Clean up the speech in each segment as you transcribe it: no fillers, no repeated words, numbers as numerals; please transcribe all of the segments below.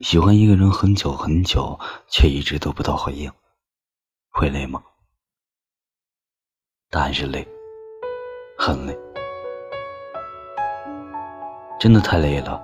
喜欢一个人很久很久，却一直得不到回应，会累吗？答案是累，很累，真的太累了。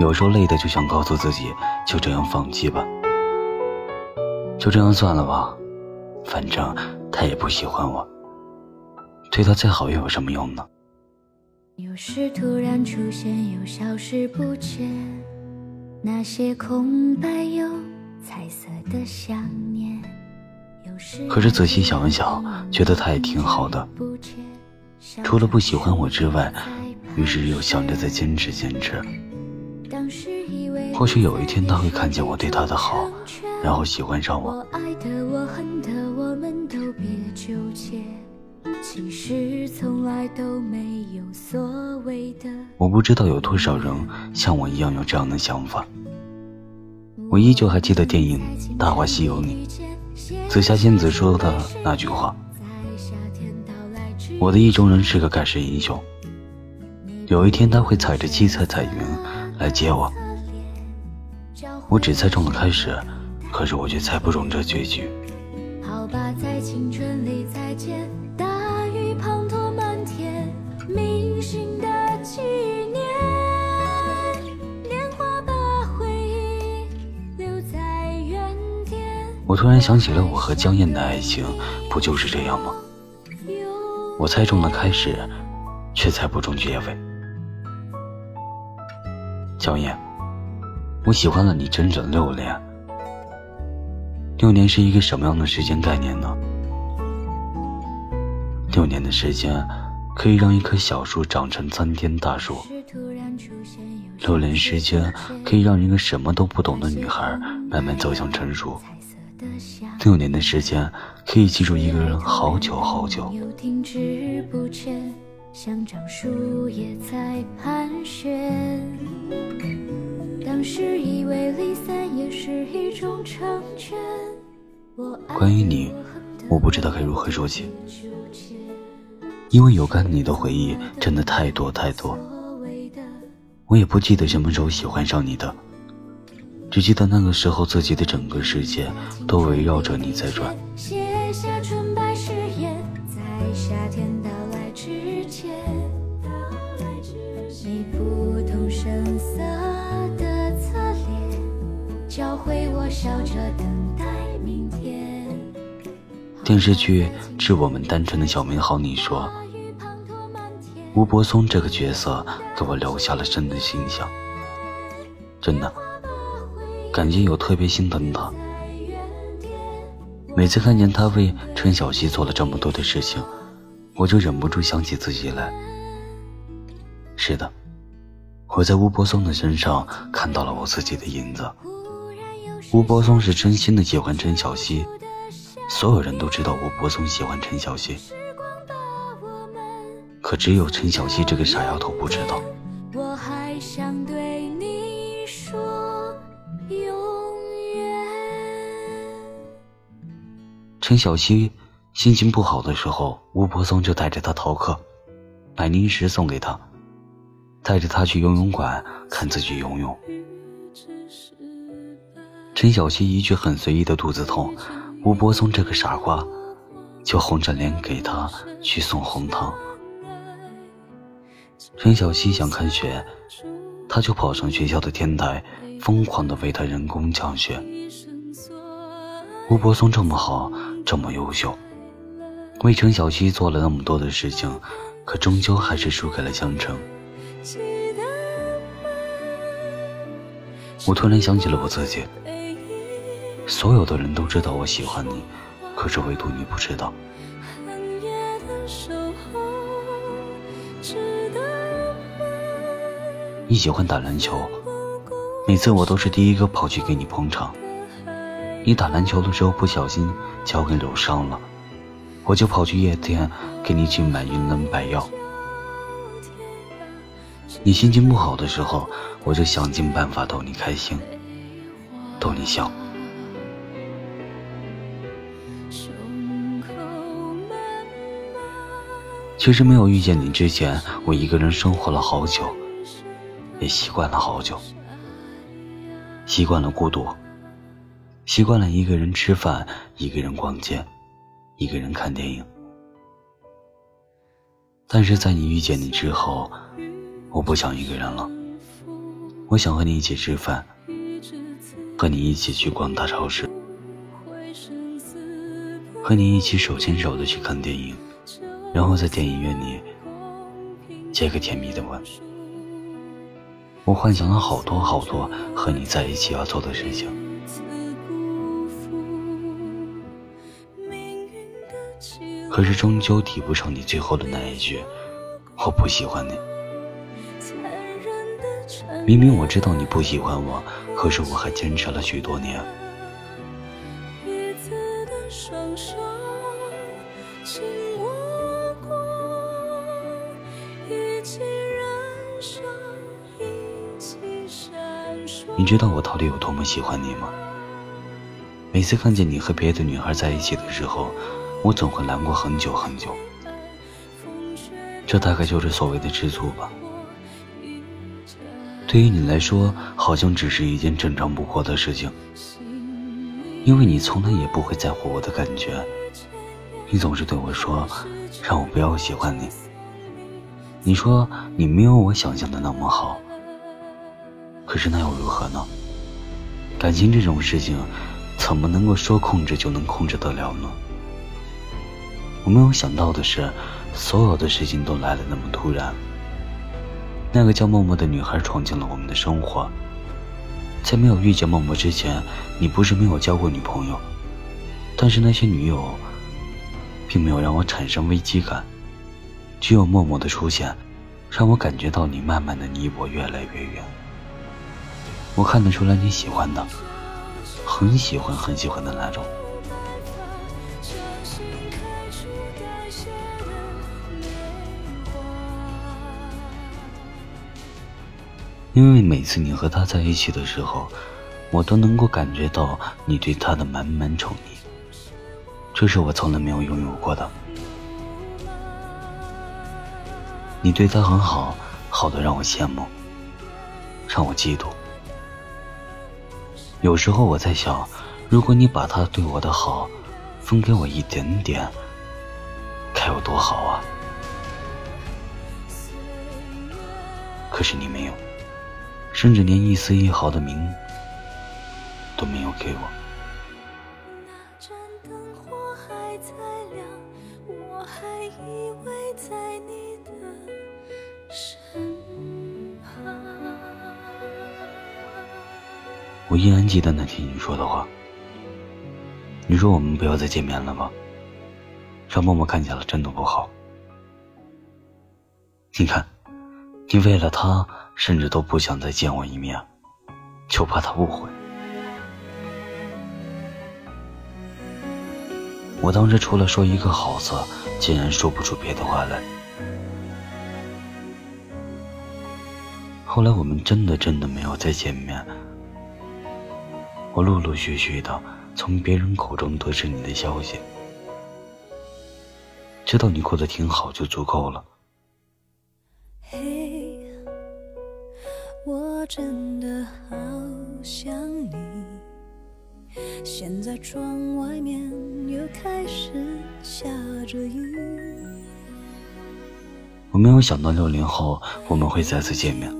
有时候累的就想告诉自己，就这样放弃吧，就这样算了吧，反正他也不喜欢我，对他再好又有什么用呢？有时突然出现，又消失不见，那些空白又彩色的想念。可是仔细想一想，觉得他也挺好的，除了不喜欢我之外，于是又想着再坚持坚持。或许有一天他会看见我对他的好，然后喜欢上我。我不知道有多少人像我一样有这样的想法。我依旧还记得电影《大话西游》里紫霞仙子说的那句话，我的意中人是个盖世英雄，有一天他会踩着七彩彩云来接我。我只猜中了开始，可是我却猜不中这结局。好吧，在青春里再见，大雨滂沱漫天，铭心的纪念，莲花把回忆留在原点。我突然想起了我和江燕的爱情，不就是这样吗？我猜中了开始，却猜不中结尾。江燕，我喜欢了你整整6年。6年是一个什么样的时间概念呢？6年的时间可以让一棵小树长成参天大树，6年时间可以让一个什么都不懂的女孩慢慢走向成熟，6年的时间可以记住一个人好久好久。当时以为离散也是一种成全。关于你，我不知道该如何说起，因为有关你的回忆真的太多太多。我也不记得什么时候喜欢上你的，只记得那个时候自己的整个世界都围绕着你在转。写下纯白誓言，在夏天到来之前，你不动声色的教会我笑着等待明天。电视剧《致我们单纯的小美好》你说，吴柏松这个角色给我留下了深的印象，真的感觉有特别心疼他。每次看见他为陈小希做了这么多的事情，我就忍不住想起自己来。是的，我在吴柏松的身上看到了我自己的影子。吴柏松是真心的喜欢陈小希，所有人都知道吴柏松喜欢陈小希，可只有陈小希这个傻丫头不知道。我还想对你说永远。陈小希心情不好的时候，吴柏松就带着她逃课，买零食送给她，带着她去游泳馆看自己游泳。陈小希一句很随意的肚子痛，吴柏松这个傻瓜就红着脸给他去送红糖。陈小希想看雪，他就跑上学校的天台，疯狂地为他人工降雪。吴柏松这么好，这么优秀，为陈小希做了那么多的事情，可终究还是输给了江澄。我突然想起了我自己，所有的人都知道我喜欢你，可是唯独你不知道。你喜欢打篮球，每次我都是第一个跑去给你捧场。你打篮球的时候不小心脚给扭伤了，我就跑去夜店给你去买云南白药。你心情不好的时候，我就想尽办法逗你开心，逗你笑。其实没有遇见你之前，我一个人生活了好久，也习惯了好久。习惯了孤独，习惯了一个人吃饭，一个人逛街，一个人看电影。但是在你遇见你之后，我不想一个人了，我想和你一起吃饭，和你一起去逛大超市，和你一起手牵手的去看电影，然后在电影院里接个甜蜜的吻。我幻想了好多好多和你在一起要做的事情，可是终究抵不上你最后的那一句我不喜欢你。明明我知道你不喜欢我，可是我还坚持了许多年。你知道我到底有多么喜欢你吗？每次看见你和别的女孩在一起的时候，我总会难过很久很久，这大概就是所谓的知足吧。对于你来说，好像只是一件正常不过的事情，因为你从来也不会在乎我的感觉，你总是对我说让我不要喜欢你，你说你没有我想象的那么好，可是那又如何呢？感情这种事情怎么能够说控制就能控制得了呢？我没有想到的是，所有的事情都来得那么突然。那个叫默默的女孩闯进了我们的生活。在没有遇见默默之前，你不是没有交过女朋友，但是那些女友并没有让我产生危机感，只有默默的出现让我感觉到你慢慢的离我越来越远。我看得出来你喜欢的，很喜欢很喜欢的那种。因为每次你和他在一起的时候，我都能够感觉到你对他的满满宠溺，这是我从来没有拥有过的。你对他很好，好的让我羡慕，让我嫉妒。有时候我在想，如果你把他对我的好分给我一点点，该有多好啊。可是你没有，甚至连一丝一毫的名都没有给我。我依然记得那天你说的话，你说我们不要再见面了吧，让默默看起来真的不好。你看，你为了他甚至都不想再见我一面，就怕他误会。我当时除了说一个好字，竟然说不出别的话来。后来我们真的没有再见面。我陆陆续续的从别人口中得知你的消息，知道你过得挺好就足够了。我真的好想你，现在窗外面又开始下着雨。我没有想到60后我们会再次见面，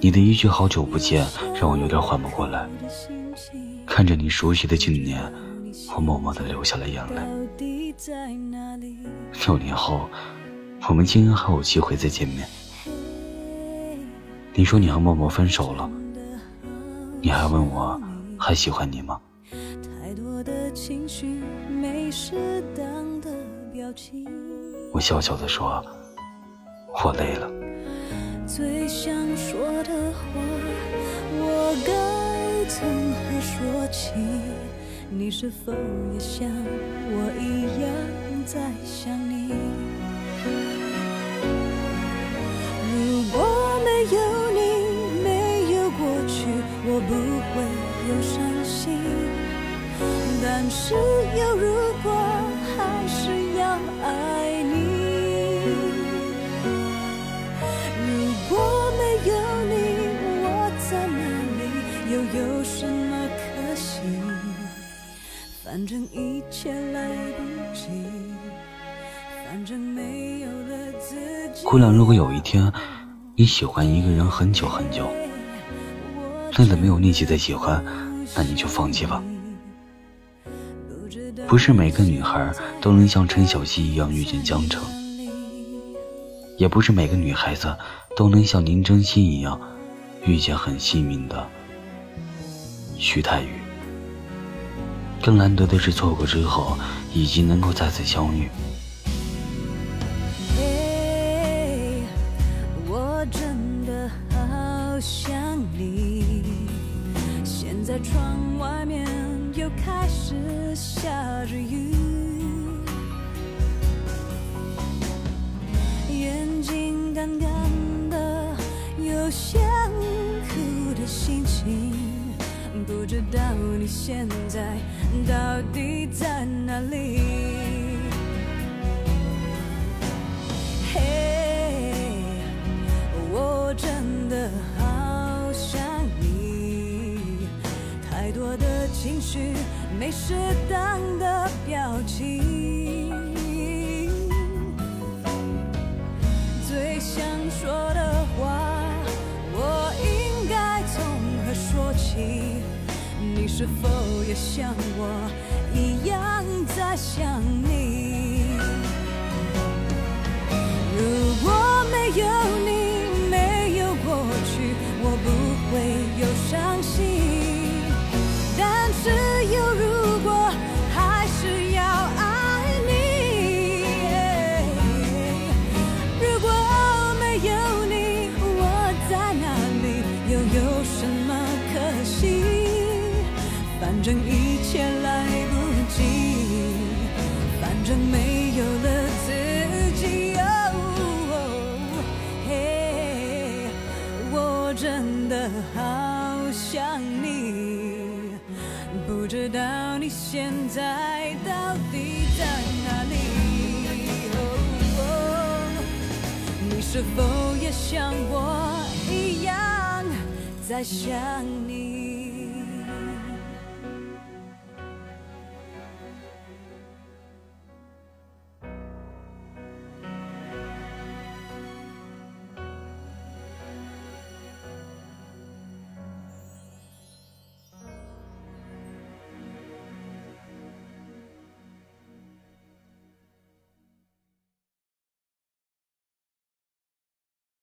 你的一句好久不见让我有点缓不过来，看着你熟悉的镜面，我默默地流下了眼泪。6年后我们竟然还有机会再见面。你说你和默默分手了，你还问我还喜欢你吗？我笑笑地说我累了。最想说的话我该从何说起，你是否也像我一样在想你？如果没有我不会有伤心，但是又如果还是要爱你，如果没有你我在哪里，又有什么可惜，反正一切来不及，反正没有了自己。姑娘，如果有一天你喜欢一个人很久很久，累了没有力气再喜欢，那你就放弃吧。不是每个女孩都能像陈小希一样遇见江澄，也不是每个女孩子都能像林珍惜一样遇见很幸运的徐太宇，更难得的是错过之后已经能够再次相遇。我真的好想你，现在窗外面又开始下着雨，眼睛干干的，有想哭的心情，不知道你现在到底在哪里。嘿、我真的好想你，太多的情绪没适当的表情，最想说的话我应该从何说起，你是否也像我一样在想你？如果没有你，没有过去，我不会有伤心，但是有如果，还是要爱你。如果没有你，我在哪里，又有什么可惜？反正一切来不及，反正没有了自己。嘿，我真的好想你，不知道你现在到底在哪里。你是否也像我一样在想你？